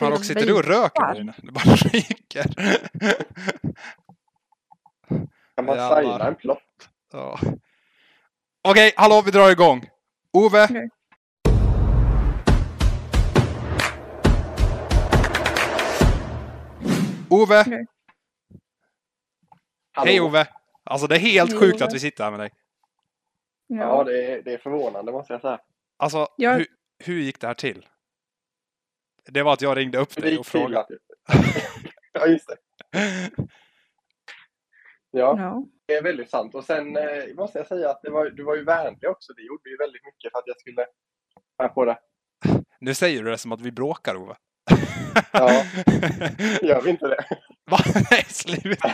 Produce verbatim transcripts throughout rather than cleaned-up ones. Fan, Rox, sitter du och röker där inne? Du bara ryker. Kan man sajna en plott? Ja. Okej, okay, hallå, vi drar igång. Ove. Okay. Ove. Okay. Hej Ove. Alltså det är helt Hej, sjukt Ove. Att vi sitter här med dig. Ja, ja det, är, det är förvånande måste jag säga. Alltså, jag... Hur, hur gick det här till? Det var att jag ringde upp dig och frågade. Ja, just det. Ja, no. Det är väldigt sant. Och sen eh, måste jag säga att det var, du var ju vänlig också. Det gjorde ju väldigt mycket för att jag skulle här på det. Nu säger du det som att vi bråkar, Ove. Ja, gör vi inte det? Va? Nej, sluta.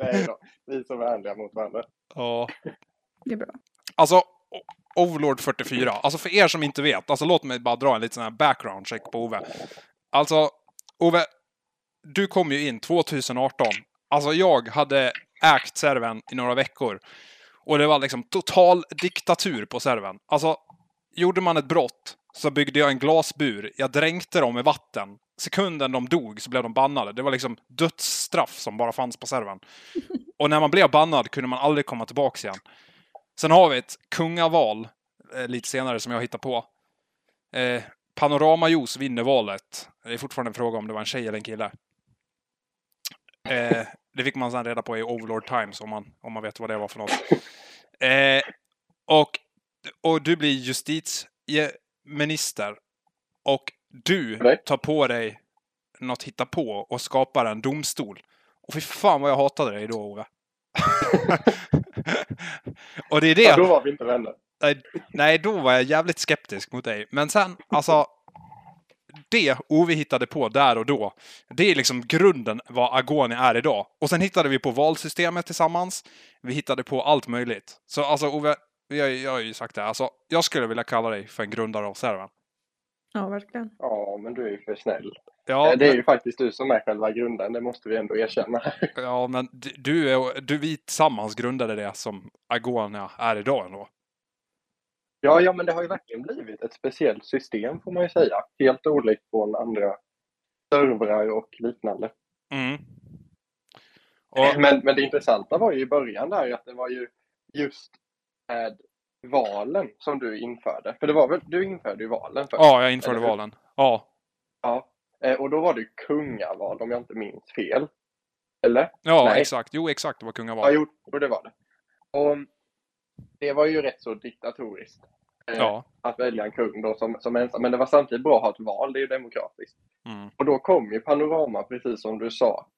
Nej då, vi som är vänliga mot varandra. Ja. Det är bra. Alltså... Overlord fyrtiofyra. Alltså för er som inte vet. Alltså låt mig bara dra en liten sån här background check på Ove. Alltså Ove, du kom ju in tjugo arton. Alltså jag hade ägt serven i några veckor. Och det var liksom total diktatur på serven. Alltså gjorde man ett brott så byggde jag en glasbur. Jag dränkte dem i vatten. Sekunden de dog så blev de bannade. Det var liksom dödsstraff som bara fanns på serven. Och när man blev bannad kunde man aldrig komma tillbaka igen. Sen har vi ett kungaval eh, lite senare som jag hittar på. Eh, Panoramajos vinner valet. Det är fortfarande en fråga om det var en tjej eller en kille. Eh, det fick man sedan reda på i Overlord Times om man, om man vet vad det var för något. Eh, och, och du blir justitieminister. Och du tar på dig något hitta på och skapar en domstol. Och fy fan vad jag hatade dig då, Ove. Och det är det. Ja, då var vi inte vänner. Nej, då var jag jävligt skeptisk mot dig. Men sen, alltså det Ove hittade på där och då, det är liksom grunden vad Agoni är idag. Och sen hittade vi på valsystemet tillsammans. Vi hittade på allt möjligt. Så alltså Ove, jag, jag har ju sagt det. Alltså, jag skulle vilja kalla dig för en grundare av serven. Ja, verkligen. Ja, men du är ju för snäll. Ja, det är men... ju faktiskt du som är själva grunden, det måste vi ändå erkänna. Ja, men du, är, du vi tillsammans grundade det som Agonia är idag ändå. Ja, ja, men det har ju verkligen blivit ett speciellt system får man ju säga. Helt olikt från andra servrar och liknande. Mm. Och... Men, men det intressanta var ju i början där att det var ju just med valen som du införde. För det var väl, du införde ju valen först. Ja, jag införde valen. Ja. Ja. Och då var det kungaval, om jag inte minns fel. Eller? Ja, nej. Exakt. Jo, exakt. Det var kungaval. Ja, jo, och det var det. Och det var ju rätt så diktatoriskt. Ja. Eh, att välja en kung då som, som ensam. Men det var samtidigt bra att ha ett val. Det är ju demokratiskt. Mm. Och då kom ju Panorama, precis som du sa,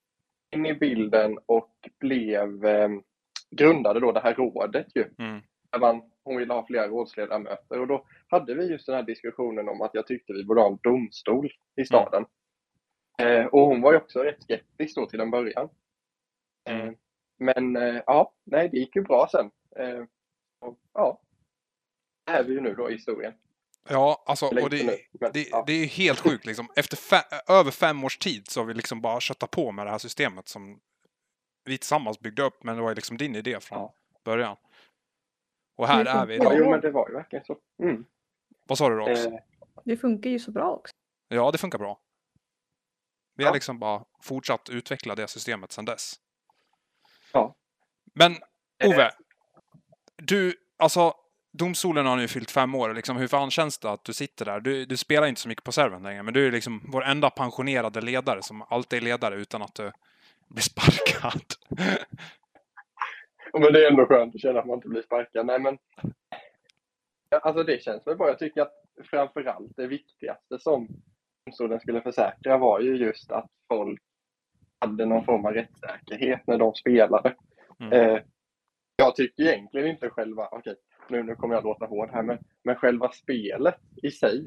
in i bilden och blev eh, grundade då det här rådet ju. Mm. Där man, hon ville ha flera rådsledamöter. Och då hade vi just den här diskussionen om att jag tyckte vi borde ha en domstol i staden. Mm. Eh, och hon var ju också rätt skeptisk då till en början. Mm. Eh, men eh, ja, nej, det gick ju bra sen. Eh, och ja, det är vi ju nu då i historien. Ja, alltså, och det, nu, men, det, ja. Det är ju helt sjukt liksom. Efter fe- över fem års tid så har vi liksom bara köttat på med det här systemet som vi tillsammans byggde upp. Men det var ju liksom din idé från ja. början. Och här är vi idag. Jo, men det var ju verkligen så. Mm. Vad sa du då också? Det funkar ju så bra också. Ja, det funkar bra. Vi ja. har liksom bara fortsatt utveckla det systemet sedan dess. Ja. Men Ove, eh. du, alltså domstolen har nu fyllt fem år. Liksom, hur fan känns det att du sitter där? Du, du spelar inte så mycket på serven längre, men du är liksom vår enda pensionerade ledare som alltid är ledare utan att du blir sparkad. Men det är ändå skönt att känna att man inte blir sparkad. Nej, men alltså det känns väl bra. Jag tycker att framförallt det viktigaste som domstolen skulle försäkra var ju just att folk hade någon form av rättssäkerhet när de spelade. Mm. Eh, jag tycker egentligen inte själva, okej, okay, nu, nu kommer jag låta hård här, men, men själva spelet i sig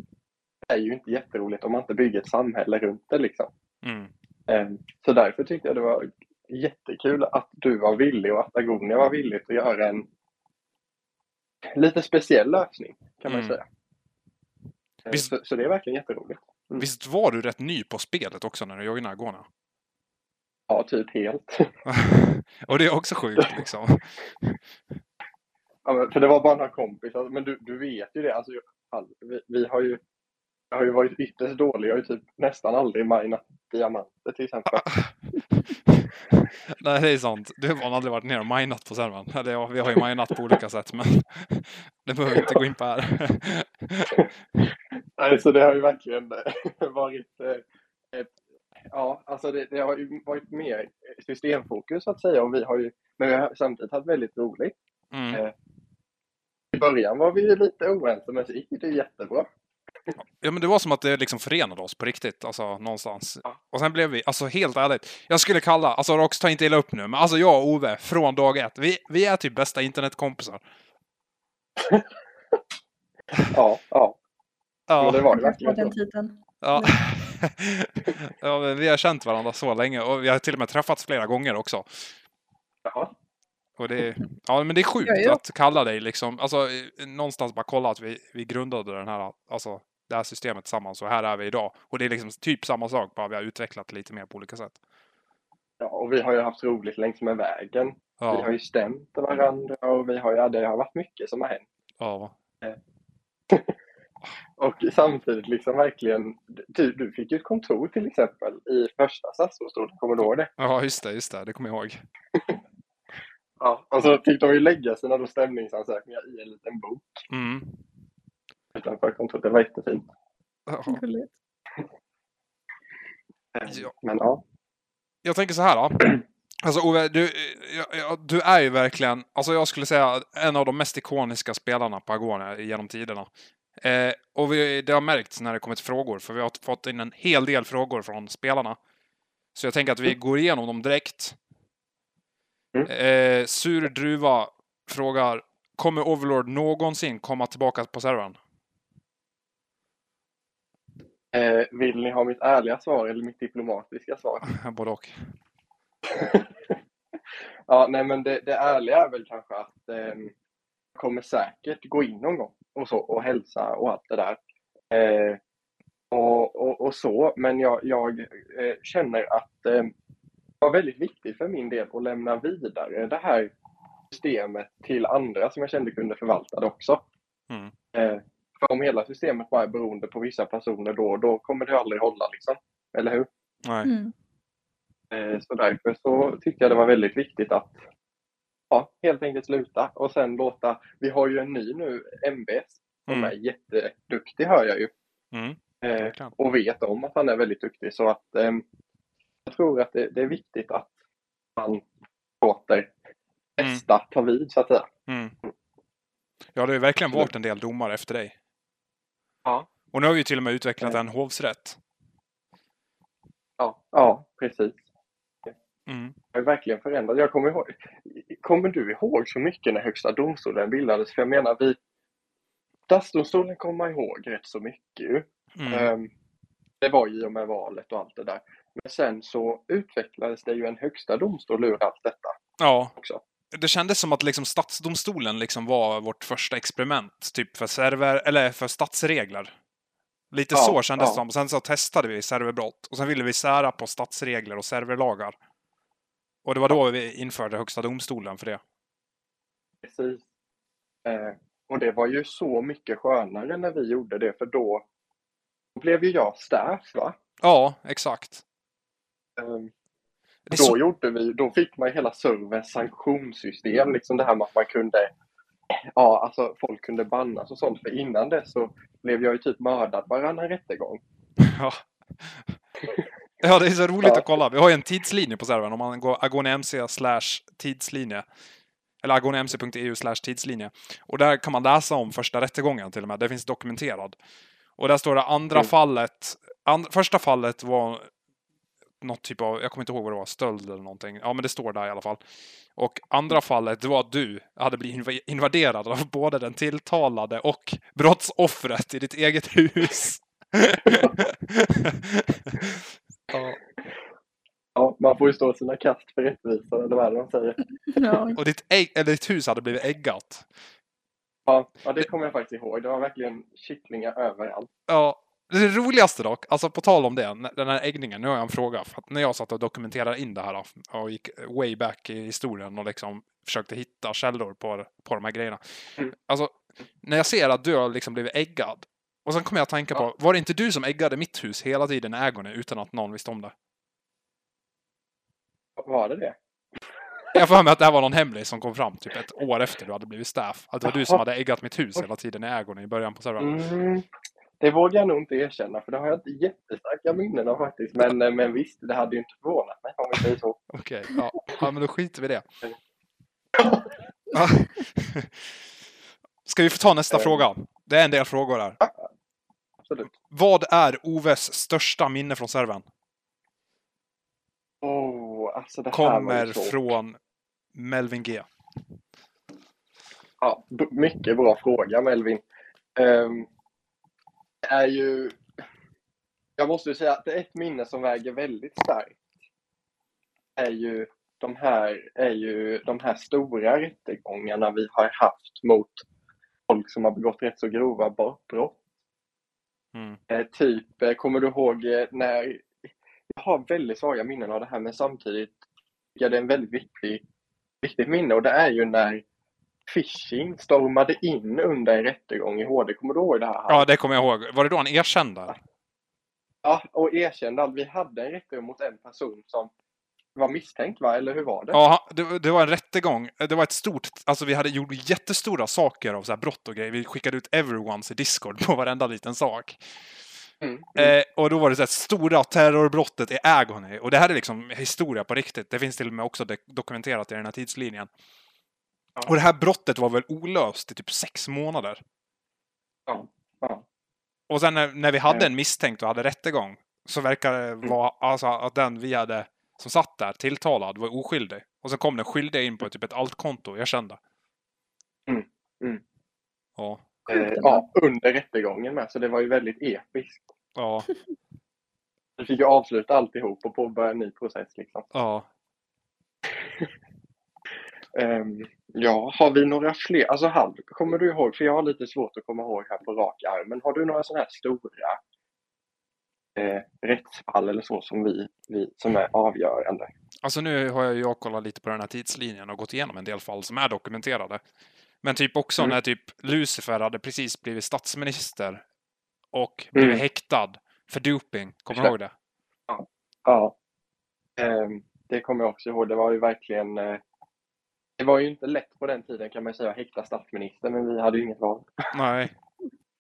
är ju inte jätteroligt om man inte bygger ett samhälle runt det liksom. Mm. Eh, så därför tyckte jag det var jättekul att du var villig och att Agonia var villig att göra en lite speciell lösning kan man mm. säga. Visst, så, så det är verkligen jätteroligt. Mm. Visst var du rätt ny på spelet också när du joggade Agonia? Ja, typ helt. Och det är också sjukt liksom. Ja, men, för det var bara några kompisar. Men du, du vet ju det. Alltså, vi, vi har ju Jag har ju varit ytterst dålig. Jag har ju typ nästan aldrig minat diamanter till exempel. Nej, det är sant. Du har aldrig varit ner och minat på servern. Eller ja, vi har ju minat på olika sätt, men det behöver vi inte gå in på här. Nej, så det har ju verkligen varit... Ett, ja, alltså det, det har ju varit mer systemfokus så att säga. Och vi har ju, men vi har samtidigt haft väldigt roligt. Mm. I början var vi ju lite oense, men så gick det jättebra. Ja, men det var som att det liksom förenade oss på riktigt, alltså någonstans. Ja. Och sen blev vi, alltså helt ärligt, jag skulle kalla, alltså Rox tar inte illa upp nu, men alltså jag och Ove, från dag ett, vi, vi är typ bästa internetkompisar. ja, ja. Ja, det var det verkligen. På den tiden. Ja. Ja, men vi har känt varandra så länge och vi har till och med träffats flera gånger också. Ja. Och det är, ja, men det är sjukt ja, ja. att kalla dig liksom, alltså någonstans bara kolla att vi, vi grundade den här, alltså det här systemet tillsammans och här är vi idag. Och det är liksom typ samma sak, bara vi har utvecklat lite mer på olika sätt. Ja, och vi har ju haft roligt längs med vägen. Ja. Vi har ju stämt varandra och vi har ju, ja, det har varit mycket som har hänt. Ja. Och samtidigt liksom verkligen, du, du fick ju ett kontor till exempel i första stadsrådsrådet, kommer du ihåg det? Ja, just det, just det, det kommer jag ihåg. Ja, och så fick de ju lägga sina då stämningsansökningar i en liten bok. Mm. Utanför kontoret, det var jättefint. Ja. Men ja. Jag tänker så här då. Alltså Ove, du, du är ju verkligen, alltså jag skulle säga en av de mest ikoniska spelarna på Agonia genom tiderna. Eh, och vi, det har märkts när det kommit frågor, för vi har fått in en hel del frågor från spelarna. Så jag tänker att vi går igenom dem direkt. Mm. Eh, Sur Druva frågar, kommer Overlord någonsin komma tillbaka på servern? Eh, vill ni ha mitt ärliga svar eller mitt diplomatiska svar? Både och. Ja, nej, men det, det ärliga är väl kanske att eh, kommer säkert gå in någon gång och så, och hälsa och allt det där. Eh, och, och, och så, men jag, jag eh, känner att eh, var väldigt viktigt för min del att lämna vidare det här systemet till andra som jag kände kunde förvalta det också. Mm. Eh, för om hela systemet bara är beroende på vissa personer då, då kommer det aldrig hålla liksom. Eller hur? Nej. Mm. Eh, så därför så tyckte jag det var väldigt viktigt att ja, helt enkelt sluta och sen låta, vi har ju en ny nu, M B S, som mm. är jätteduktig hör jag ju. Mm. Eh, och vet om att han är väldigt duktig så att eh, jag tror att det, det är viktigt att man låter nästa mm. ta vid, så att säga. Mm. Ja, det har verkligen varit en del domar efter dig. Ja. Och nu har vi till och med utvecklat en hovsrätt. Ja, ja precis. Mm. Jag har verkligen förändrat. Jag kommer, ihåg, kommer du ihåg så mycket när Högsta domstolen bildades? För jag menar, vi, stadsdomstolen kommer ihåg rätt så mycket. Mm. Um, det var ju med valet och allt det där. Men sen så utvecklades det ju en högsta domstol ur allt detta. Ja, också. Det kändes som att liksom stadsdomstolen liksom var vårt första experiment typ för server, eller för stadsregler. Lite ja, så kändes det ja. som. Sen så testade vi serverbrott och sen ville vi sära på stadsregler och serverlagar. Och det var då vi införde högsta domstolen för det. Precis. Eh, och det var ju så mycket skönare när vi gjorde det, för då blev ju jag staff, va? Ja, exakt. Um, då, så... gjorde vi, då fick man hela serverns sanktionssystem. Liksom det här med att man kunde... Ja, alltså folk kunde bannas och sånt. För innan det så blev jag ju typ mördad varannan rättegång. Ja. Ja, det är så roligt ja. att kolla. Vi har ju en tidslinje på servern. Om man går agonemc slash tidslinje. Eller agonemc.eu slash tidslinje. Och där kan man läsa om första rättegången till och med. Det finns dokumenterad. Och där står det andra mm. fallet... And, första fallet var... något typ av, jag kommer inte ihåg vad det var, stöld eller någonting. Ja, men det står där i alla fall. Och andra fallet, det var att du hade blivit invaderad av både den tilltalade och brottsoffret i ditt eget hus. Ja. Ja, man får ju stå sina kast för rättvisa, eller vad de säger. Ja. Och ditt, ägg, eller ditt hus hade blivit äggat. Ja, ja, det kommer jag faktiskt ihåg. Det var verkligen kycklingar överallt. Ja. Det roligaste dock, alltså på tal om det, den här äggningen, nu har jag en fråga. För att när jag satt och dokumenterade in det här och gick way back i historien och liksom försökte hitta källor på, på de här grejerna. Mm. Alltså, när jag ser att du har liksom blivit äggad, Och sen kommer jag att tänka ja. på, var det inte du som äggade mitt hus hela tiden i ägorna utan att någon visste om det? Var det det? Jag får med att det här var någon hemlig som kom fram typ ett år efter du hade blivit staff. Att det var du som hade äggat mitt hus hela tiden i ägorna i början på servern. Mm. Det vågar jag nog inte erkänna, för det har jag inte jättestarka minnen av faktiskt. Men, men visst, det hade ju inte förvånat mig om det är så. Okej, okay, ja. ja. Men då skiter vi det. Ska vi få ta nästa fråga? Det är en del frågor där. Ja, absolut. Vad är Oves största minne från servern? Oh, alltså det här kommer från Melvin G. Ja, mycket bra fråga, Melvin. Um, det är ju... Jag måste ju säga att det är ett minne som väger väldigt starkt. Det är ju de här, är ju de här stora rättegångarna vi har haft mot folk som har begått rätt så grova brott. Mm. Eh, typ, kommer du ihåg när... Jag har väldigt svaga minnen av det här, men samtidigt tycker jag det är en väldigt viktig, viktig minne. Och det är ju när Fishing stormade in under en rättegång i H D. Kommer du ihåg det här? Ja, det kommer jag ihåg. Var det då han erkände? Ja, och erkände att vi hade en rättegång mot en person som var misstänkt, va? Eller hur var det? Ja, det, det var en rättegång. Det var ett stort... Alltså vi hade gjort jättestora saker av så här brott och grejer. Vi skickade ut everyones i Discord på varenda liten sak. Mm, mm. Eh, och då var det så här stora terrorbrottet i Agony. Och det här är liksom historia på riktigt. Det finns till och med också dokumenterat i den här tidslinjen. Ja. Och det här brottet var väl olöst i typ sex månader. Ja. Ja. Och sen när, när vi hade ja. en misstänkt och hade rättegång, så verkade det mm. vara alltså, att den vi hade som satt där tilltalad var oskyldig. Och så kom den skyldiga in på typ ett altkonto. Jag kände. Mm. Mm. Ja. Eh, ja, under rättegången med. Så det var ju väldigt episkt. Ja. Vi fick ju avsluta alltihop och påbörja en ny process liksom. Ja. um, ja, har vi några fler? Alltså, halv, kommer du ihåg? För jag har lite svårt att komma ihåg här på rak armen. Har du några sådana här stora eh, rättsfall eller så som vi, vi som är avgörande? Alltså nu har jag, jag kollat lite på den här tidslinjen och gått igenom en del fall som är dokumenterade. Men typ också mm. när typ Lucifer hade precis blivit statsminister och blivit mm. häktad för doping. Kommer du ihåg det? Ja, ja. Um, det kommer jag också ihåg. Det var ju verkligen... Uh, det var ju inte lätt på den tiden kan man säga att häkta statsminister, men vi hade ju inget val. Nej.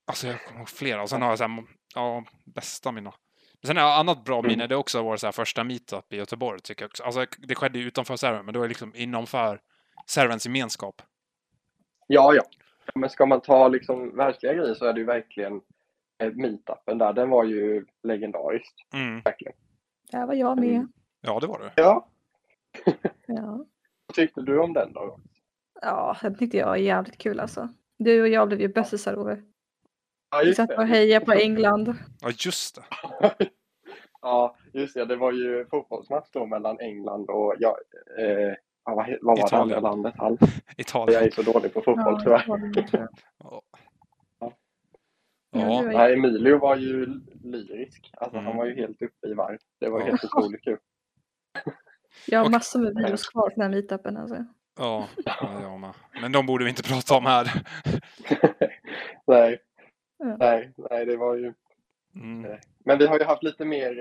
Alltså jag kommer ihåg flera. Och sen har jag så här, ja, bästa mina. Men sen har jag annat bra mm. minne. Det också var så här första meetup i Göteborg tycker jag också. Alltså det skedde ju utanför serven, men då är det liksom inomför servens gemenskap. Ja, ja. Men ska man ta liksom verkliga grejer så är det ju verkligen eh, meetupen där. Den var ju legendarisk. Mm. Verkligen. Där var jag med. Mm. Ja, det var du. Ja. ja. Vad tyckte du om den då? Ja, det tyckte jag var jävligt kul alltså. Du och jag blev ju bästisar över. Ja, just det. Vi satt och hejade på England. Ja, just det. ja, just det. Det var ju fotbollsmatch då mellan England och... Ja, eh, Ja, vad vad var Italien. Det landet? Allt. Italien. Jag är så dålig på fotboll, ja, tyvärr. Ja. Ja. Ja. Nej, Emilio var ju lyrisk. Alltså, mm. han var ju helt uppe i varv. Det var ja. helt otroligt kul. Jag har massor med videos kvar till den här meetupen. Alltså. Ja, ja men. men de borde vi inte prata om här. nej. Ja. nej, nej, det var ju... Mm. Men vi har ju haft lite mer...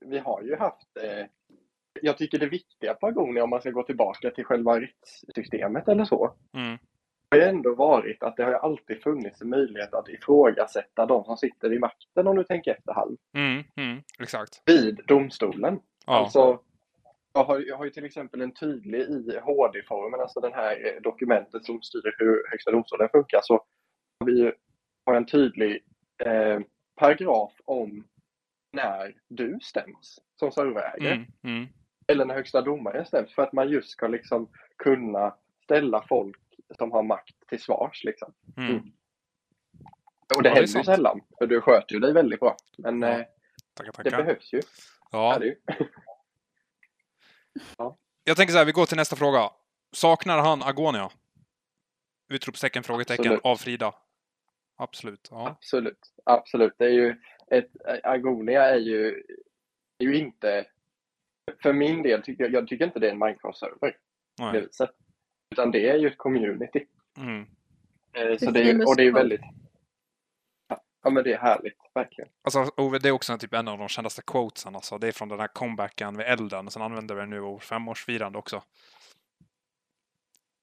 Vi har ju haft... Jag tycker det viktiga på Agone, om man ska gå tillbaka till själva rättssystemet eller så. Mm. Det har ju ändå varit att det har ju alltid funnits en möjlighet att ifrågasätta de som sitter i makten, om du tänker efter halv. Mm, mm, exakt. Vid domstolen. Ja. Alltså, jag har, jag har ju till exempel en tydlig i H D-formen, alltså den här dokumentet som styr hur högsta domstolen funkar, så har vi har en tydlig eh, paragraf om när du stäms som serverägare. Mm, mm. Eller när högsta domaren stäms, för att man just ska liksom kunna ställa folk som har makt till svars. Liksom. Mm. Mm. Och det ja, händer ju sällan, för du sköter ju dig väldigt bra. Men ja. eh, tackar, tackar. Det behövs ju. Ja. Det ju. ja. Jag tänker så här, vi går till nästa fråga. Saknar han Agonia? Utropstecken, frågetecken Absolut. av Frida. Absolut. Ja. Absolut. Absolut. Det är ju ett, Agonia är ju, är ju inte... För min del tycker jag, jag tycker inte det är en Minecraft-server. Nej. Utan det är ju ett community. Mm. Eh, så det är, och det är väldigt... Ja, men det är härligt, verkligen. Alltså, det är också en, typ, en av de kändaste quotesen. Alltså. Det är från den här comebacken vid elden. Sen använder vi den nu och femårsfirande också.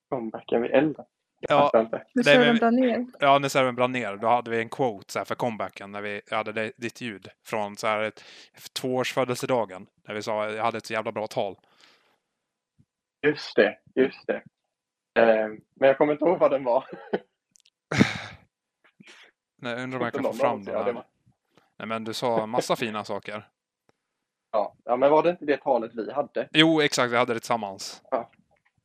Comebacken vid elden? Ja, när servern brann ner. Ja, när servern brann ner. Då hade vi en quote så här, för comebacken. När vi hade det, ditt ljud från så här, ett, tvåårsfödelsedagen. När vi sa jag hade ett så jävla bra tal. Just det, just det. Eh, men jag kommer inte ihåg vad den var. Nej, jag undrar om jag kan få fram det här. Nej, men du sa massa fina saker. Ja. Ja, men var det inte det talet vi hade? Jo, exakt. Vi hade det tillsammans. Ja.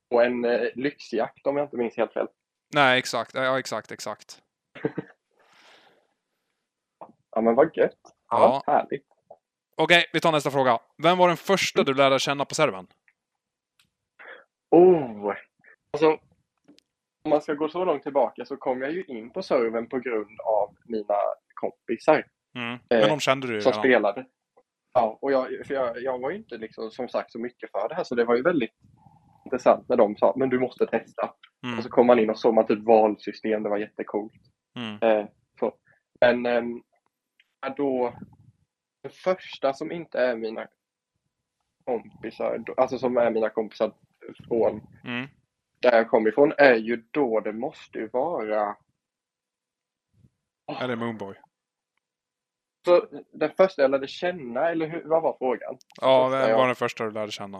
Och en eh, lyxjakt, om jag inte minns helt fel. Nej, exakt. Ja, exakt, exakt. Ja, men vad gött. Ja, ja. Härligt. Okej, vi tar nästa fråga. Vem var den första du lärde känna på servern? Oh, alltså... Om man ska gå så långt tillbaka så kom jag ju in på servern på grund av mina kompisar. Mm. Men de kände du ju. Som redan. Spelade. Ja, och jag, för jag, jag var ju inte liksom, som sagt, så mycket för det här. Så det var ju väldigt intressant när de sa, men du måste testa. Mm. Och så kom man in och såg man typ valsystem, det var jättecoolt. Mm. Eh, så. Men eh, då, den första som inte är mina kompisar, alltså som är mina kompisar från... Mm. Där jag kommer ifrån är ju då det måste ju vara... Oh. Är det Moonboy? Så den första jag lärde känna, eller hur, vad var frågan? Ja, vem jag... var den första du lärde känna?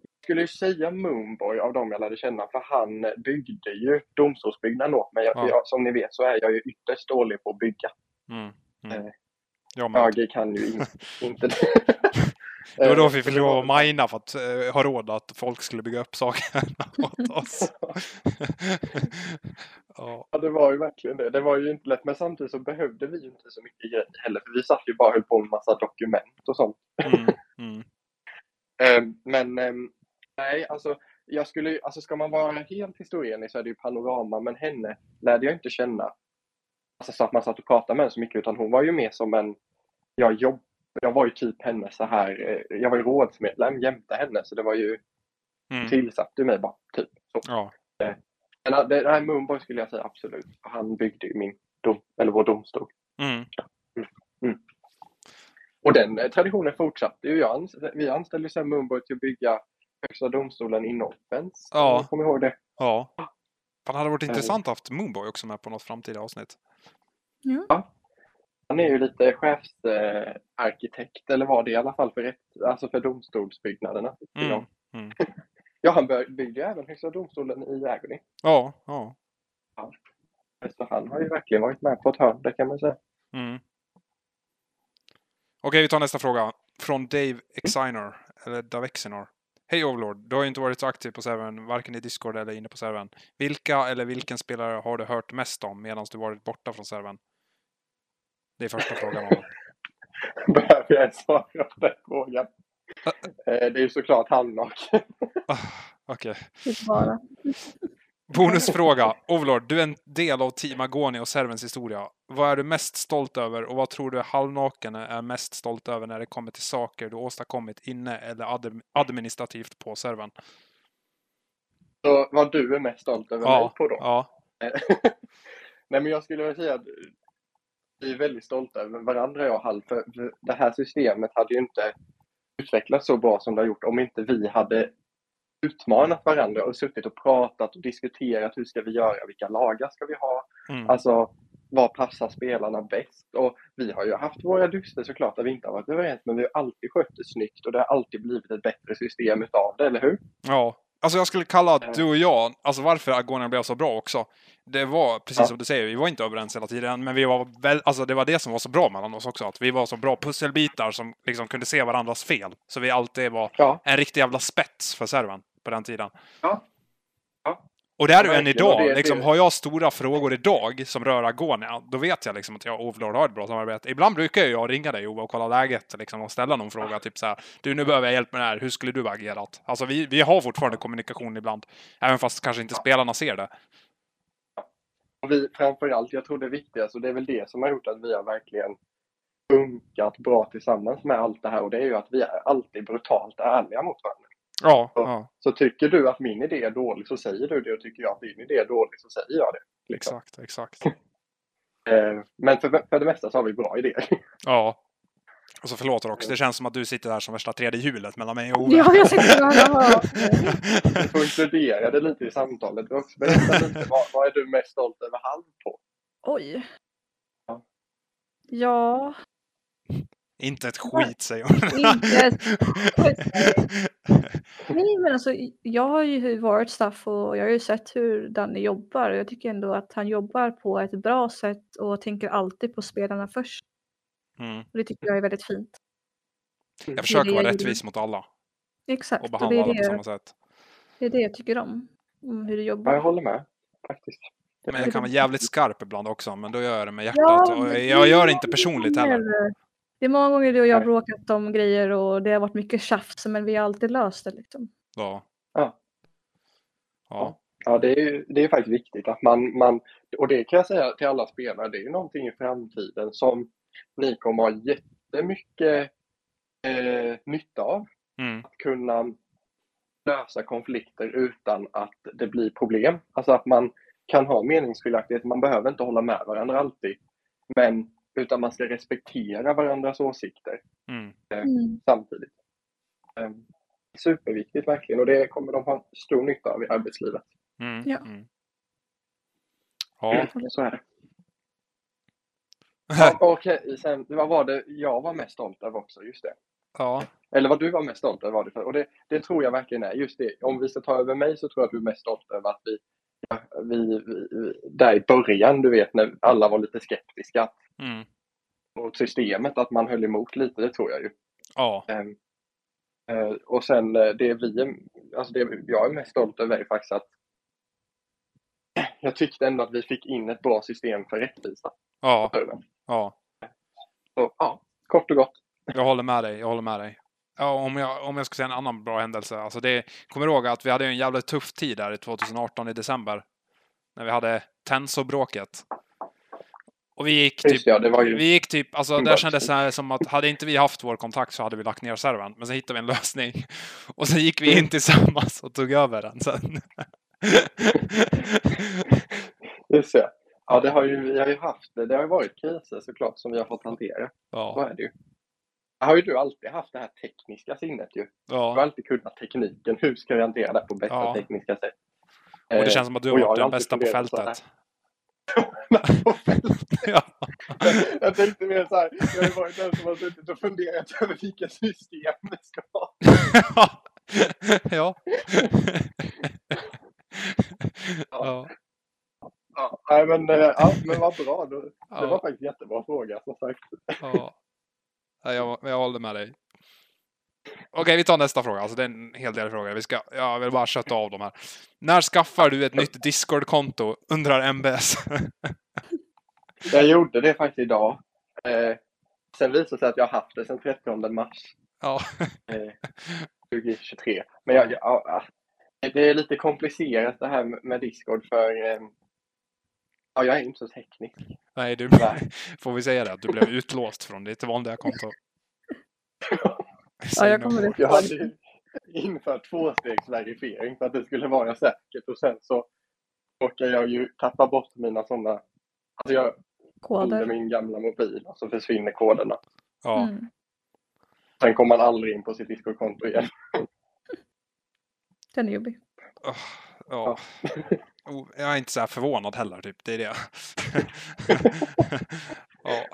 Jag skulle ju säga Moonboy av dem jag lärde känna, för han byggde ju domstolsbyggnaden åt mig. Ja. Jag, som ni vet så är jag ju ytterst dålig på att bygga. Mm, mm. Eh, jag jag kan ju in, inte... Det var då vi fick lov att mina för att uh, ha råd att folk skulle bygga upp saker åt oss. Ja. Ja, det var ju verkligen det. Det var ju inte lätt, men samtidigt så behövde vi ju inte så mycket grejer heller. För vi satt ju bara på en massa dokument och sånt. Mm, mm. um, men um, nej, alltså, jag skulle, alltså ska man vara helt historienig så är det ju Panorama. Men henne lärde jag inte känna alltså, så att man satt och pratade med henne så mycket. Utan hon var ju mer som en, jag jobb. Jag var ju typ henne så här, jag var ju rådsmedlem jämte henne, så det var ju mm. tillsatt du mig bara, typ. Så. Ja. Men det här Moonboy skulle jag säga, absolut. Han byggde ju min dom, eller vår domstol. Mm. Mm. Mm. Och den eh, traditionen fortsatte ju. Jag ans- vi anställde sen Moonboy till att bygga högsta domstolen in offense. Ja. Jag kommer ihåg det. Ja. Fan, hade varit mm. intressant att haft Moonboy också med på något framtida avsnitt. Mm. Ja. Han är ju lite chefsarkitekt eh, eller var det i alla fall för, rätt, alltså för domstolsbyggnaderna. Mm, mm. Ja, han byggde ju även högsta domstolen i Agony. Ja, ja. Ja. Så han har ju verkligen varit med på ett hörn, det kan man säga. Mm. Okej, vi tar nästa fråga. Från Dave Exiner, mm. eller Dave Exiner. Hej Overlord, du har ju inte varit så aktiv på servern, varken i Discord eller inne på servern. Vilka eller vilken spelare har du hört mest om medan du varit borta från servern? Det är första frågan om. Behöver jag ens svara på den frågan? Det är ju såklart Hallnock. Okej. Okay. Bonusfråga. Overlord, du är en del av Team Agoni och servens historia. Vad är du mest stolt över och vad tror du Hallnaken är mest stolt över när det kommer till saker du åstadkommit inne eller admi- administrativt på serven? Så vad du är mest stolt över ja, mig på då? Ja. Nej, men jag skulle vilja säga att vi är väldigt stolta över varandra jag och Hall, för det här systemet hade ju inte utvecklats så bra som det har gjort om inte vi hade utmanat varandra och suttit och pratat och diskuterat hur ska vi göra, vilka lagar ska vi ha, mm. alltså vad passar spelarna bäst, och vi har ju haft våra duster såklart att vi inte har varit överens, men vi har alltid skött det snyggt och det har alltid blivit ett bättre system utav det, eller hur? Ja. Alltså jag skulle kalla att du och jag, alltså varför Agonia blev så bra också, det var precis ja. Som du säger, vi var inte överens hela tiden, men vi var väl, alltså det var det som var så bra mellan oss också, att vi var så bra pusselbitar som liksom kunde se varandras fel, så vi alltid var ja. En riktig jävla spets för servern på den tiden. Ja. Ja. Och det är du ja, än idag, det, det, liksom, har jag stora frågor idag som rör Agonia, då vet jag liksom att jag och Overlord har ett bra samarbete. Ibland brukar jag ringa dig och kolla läget liksom, och ställa någon fråga, typ så här, du nu behöver jag hjälp med det här, hur skulle du agerat? Alltså vi, vi har fortfarande kommunikation ibland, även fast kanske inte spelarna ser det. Och vi framförallt, jag tror det viktigaste, och det är väl det som har gjort att vi har verkligen funkat bra tillsammans med allt det här, och det är ju att vi är alltid brutalt ärliga mot varandra. Ja, så, ja. Så tycker du att min idé är dålig så säger du det, och tycker jag att din idé är dålig så säger jag det. Liksom. Exakt, exakt. Men för, för det mesta så har vi bra idéer. Ja. Och så förlåt Rox, det känns som att du sitter där som värsta tredje hjulet mellan mig och Ove. Ja, jag sitter där. Vi får studera det lite i samtalet. Rox, berätta lite, vad, vad är du mest stolt över halv på? Oj. Ja. ja. Inte ett skit, säger hon. Inte ett skit. Nej, men alltså, jag har ju varit staff och jag har ju sett hur Danny jobbar. Jag tycker ändå att han jobbar på ett bra sätt och tänker alltid på spelarna först. Mm. Och det tycker jag är väldigt fint. Jag försöker vara rättvis mot alla. Exakt. Och behandla alla på samma sätt. Det är det jag tycker om. Om hur du jobbar. Ja, jag håller med. Faktiskt. Men jag kan vara jävligt skarp ibland också. Men då gör jag det med hjärtat. Ja, och jag gör det inte personligt heller. Det är många gånger du och jag har bråkat om grejer. Och det har varit mycket tjafs. Men vi har alltid löst det liksom. Ja. Ja. Ja. Ja, det är ju det är faktiskt viktigt. Att man, man, och det kan jag säga till alla spelare. Det är ju någonting i framtiden som ni kommer ha jättemycket eh, nytta av. Mm. Att kunna lösa konflikter utan att det blir problem. Alltså att man kan ha meningsskiljaktighet. Man behöver inte hålla med varandra alltid. Men utan man ska respektera varandras åsikter. Mm. Eh, mm. Samtidigt. Eh, superviktigt verkligen. Och det kommer de ha stor nytta av i arbetslivet. Mm. Ja. Mm. Ja. Så är det. Ja, okej, sen vad var det jag var mest stolt över också, just det. Ja. Eller vad du var mest stolt över var det för. Och det, det tror jag verkligen är just det. Om vi ska ta över mig så tror jag att du är mest stolt över att vi, vi, vi där i början, du vet, när alla var lite skeptiska mm. mot systemet, att man höll emot lite, det tror jag ju. Ja. Ehm, och sen det vi, alltså det jag är mest stolt över är faktiskt att jag tyckte ändå att vi fick in ett bra system för rättvisa. Ja. Ja. Så, ja, kort och gott. Jag håller med dig, jag håller med dig. Ja, om jag, om jag ska säga en annan bra händelse. Alltså det, kommer ihåg att vi hade en jävla tuff tid där i tjugo arton i december. När vi hade Tenso-bråket. Och vi gick typ, Just, ja, det var ju... vi gick typ, alltså där kändes det som att hade inte vi haft vår kontakt så hade vi lagt ner servern. Men sen hittade vi en lösning. Och sen gick vi in tillsammans och tog över den sen. Just det. Ja, det har ju vi har ju haft det. Det har ju varit kriser såklart som vi har fått hantera. Ja. Så är det ju. Har ju du alltid haft det här tekniska sinnet ju. Ja. Du har alltid kunnat tekniken. Hur ska vi hantera det på bästa ja. tekniska sätt? Och det känns som att du har varit den bästa på fältet. på fältet. Ja. Jag tänkte mer så här. Jag har ju varit den som har suttit och funderat över vilka system det ska vara. ja. ja. Ja, nej, men, ja, men vad bra. Det ja. var faktiskt en jättebra fråga, som sagt. Ja, jag, jag håller med dig. Okej, vi tar nästa fråga. Alltså, det är en hel del frågor. Vi ska, jag vill bara köta av dem här. När skaffar du ett nytt Discord-konto? Undrar M B S. Jag gjorde det faktiskt idag. Eh, sen visade sig att jag har haft det sen trettonde mars. Ja. Eh, tjugo tjugotre. Men jag, ja, det är lite komplicerat det här med Discord för... Eh, Ja, jag är inte så teknisk. Nej, du Nej. får vi säga det. Att du blev utlåst från ditt vanliga konto. ja, jag kommer det. Jag hade infört tvåstegsverifiering för att det skulle vara säkert. Och sen så råkade jag ju tappa bort mina sådana... Alltså jag koder. Min gamla mobil och så försvinner koderna. Ja. Mm. Sen kommer man aldrig in på sitt Discord-konto igen. Den är jobbig. Oh, ja. ja. Oh, jag är inte så här förvånad heller, typ. Det är det. ja.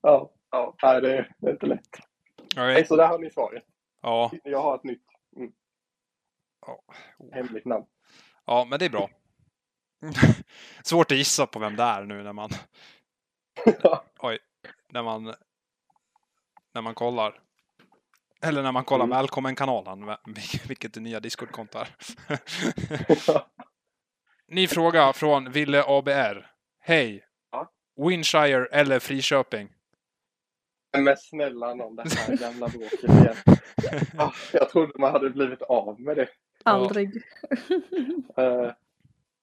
Ja, ja. Nej, det är inte lätt. Right. Nej, så där har ni svaret. Ja. Jag har ett nytt. Mm. Ja. Oh. Hemligt namn. Ja, men det är bra. Svårt att gissa på vem det är nu när man... Oj. När man... När man kollar... Eller när man kollar mm. Välkommen-kanalen. Vilket är nya Discord-kontar. Ny fråga från Ville A B R. Hej. Ja? Winshire eller Friköping? Men snälla någon, det här gamla bråket igen. ah, jag trodde man hade blivit av med det. Aldrig. uh,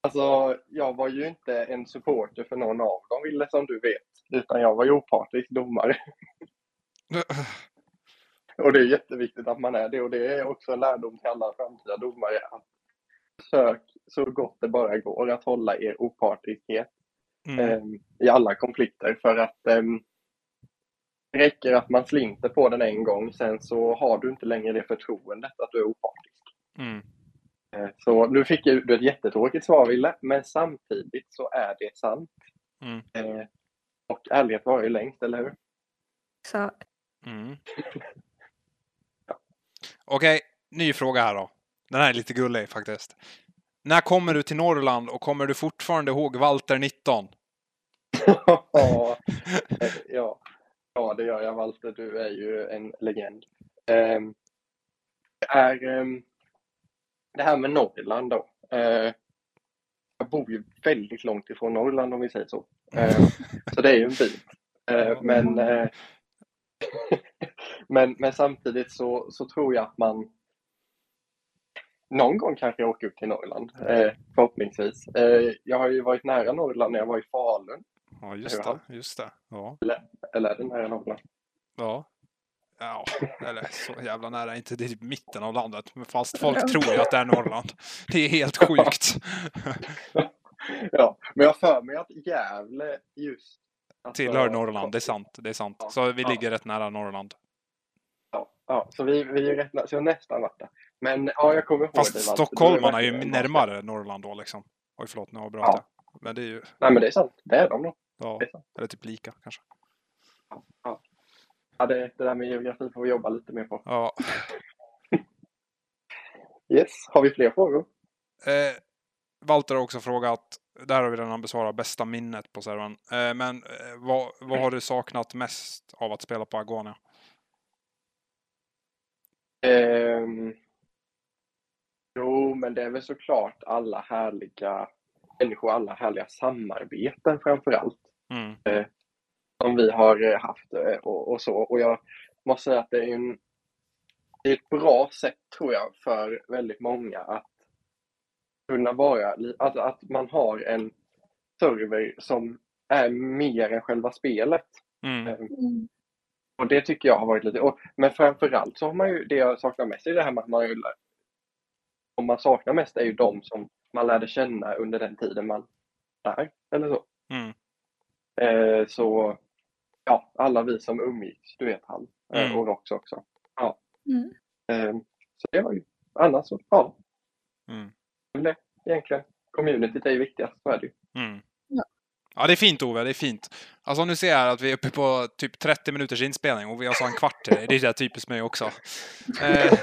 alltså, jag var ju inte en supporter för någon av dem, Ville, som du vet. Utan jag var ju opartisk domare. Och det är jätteviktigt att man är det. Och det är också en lärdom till alla framtida domare. Försök så gott det bara går att hålla er opartiskhet. mm. eh, i alla konflikter. För att eh, det räcker att man slinter på den en gång, sen så har du inte längre det förtroendet att du är opartisk. Mm. Eh, så nu fick du ett jättetråkigt svar, Ville, men samtidigt så är det sant. Mm. Eh, och ärlighet var ju längst, eller hur? Så. Mm. Ja. Okej, ny fråga här då. Den här är lite gullig faktiskt. När kommer du till Norrland och kommer du fortfarande ihåg Walter nitton? ja, ja, ja, det gör jag, Walter. Du är ju en legend. Eh, det, är, eh, det här med Norrland då. Eh, jag bor ju väldigt långt ifrån Norrland, om vi säger så. Eh, så det är ju en bit. Eh, men, eh, men, men samtidigt så, så tror jag att man någon gång kanske jag åker upp till Norrland, eh, förhoppningsvis. Eh, jag har ju varit nära Norrland när jag var i Falun. Ja, just det. Just det. Ja. Eller, eller är det nära Norrland? Ja. Ja, eller så jävla nära. Inte det är mitten av landet, men fast folk tror ju att det är Norrland. Det är helt sjukt. Ja, men jag för mig att Gävle just... Alltså, tillhör Norrland, det är sant. Det är sant. Ja, så vi ja. ligger rätt nära Norrland. Ja, ja så vi, vi är rätt nära. Så jag har nästan varit där. Men ja, jag kommer ihåg fast det. Fast stockholmarna är ju närmare Norrland då liksom. Oj, förlåt, nu har jag bra ja. det. Men det är ju... Nej, men det är sant. Det är de då. Ja, det är, det är typ lika kanske. Ja, ja. ja det, det där med geografi får vi jobba lite mer på. Ja. Yes, har vi fler frågor? Eh, Walter har också frågat, där har vi redan besvarat bästa minnet på servern. Eh, men eh, vad, vad har du saknat mest av att spela på Agonia? Ehm... Jo, men det är väl såklart alla härliga människor, alla härliga samarbeten framförallt mm. eh, som vi har haft eh, och, och så. Och jag måste säga att det är, en, det är ett bra sätt tror jag för väldigt många att kunna vara, att, att man har en server som är mer än själva spelet. Mm. Eh, och det tycker jag har varit lite, och, men framförallt så har man ju, det jag saknar mest är det här med att man rullar. Om man saknar mest är ju de som man lärde känna under den tiden man är, eller så. Mm. Eh, så, ja, alla vi som umgicks, du vet han, mm. och Rox också. Ja. Mm. Eh, så det var ju, annars så, ja. Mm. Men egentligen, communityt är ju viktigast, så är det ju. Mm. Ja. Ja, det är fint, Ove, det är fint. Alltså nu ser jag att vi är uppe på typ trettio minuters inspelning och vi har så en kvart till dig. Det är det typiskt mig också. Eh.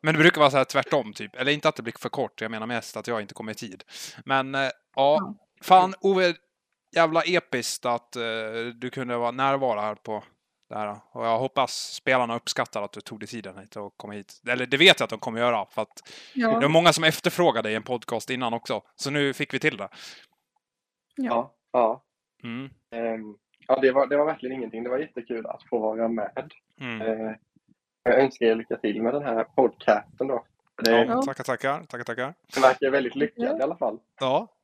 Men det brukar vara så här tvärtom typ. Eller inte att det blir för kort. Jag menar mest att jag inte kommer i tid. Men eh, ja. Fan Ove. Jävla episkt att eh, du kunde vara närvara här på det här. Och jag hoppas spelarna uppskattar att du tog dig tiden hit och kom hit. Eller det vet jag att de kommer göra. För att ja. Det var många som efterfrågade i en podcast innan också. Så nu fick vi till det. Ja. Ja, mm. um, ja det, var, det var verkligen ingenting. Det var jättekul att få vara med. Mm. Uh, Jag önskar er lycka till med den här podcasten då. Det är... ja, tackar, tackar, tackar, tackar. Den verkar väldigt lyckad ja. i alla fall. Ja.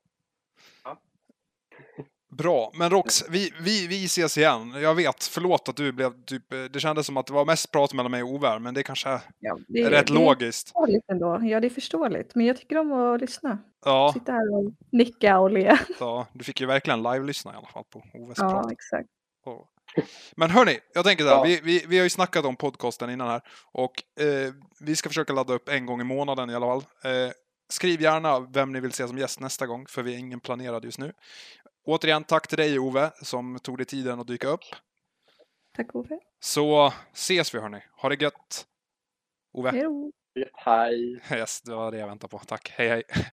ja. Bra, men Rox, vi, vi, vi ses igen. Jag vet, förlåt att du blev typ... Det kändes som att det var mest prat mellan mig och Ove, men det kanske är ja, det, rätt det, logiskt. Det är ändå. Ja, det är förståeligt. Men jag tycker om att lyssna. Ja. Sitta här och nicka och le. Ja, du fick ju verkligen live-lyssna i alla fall på Oves ja, prat. Ja, exakt. Och... Men hörni, jag tänker så här, ja. vi, vi, vi har ju snackat om podcasten innan här och eh, vi ska försöka ladda upp en gång i månaden i alla fall. Eh, skriv gärna vem ni vill se som gäst nästa gång, för vi är ingen planerad just nu. Återigen, tack till dig Ove som tog dig tiden att dyka upp. Tack Ove. Så ses vi hörni, ha det gött. Ove. Hej. Yes, det var det jag väntade på, tack. Hej hej.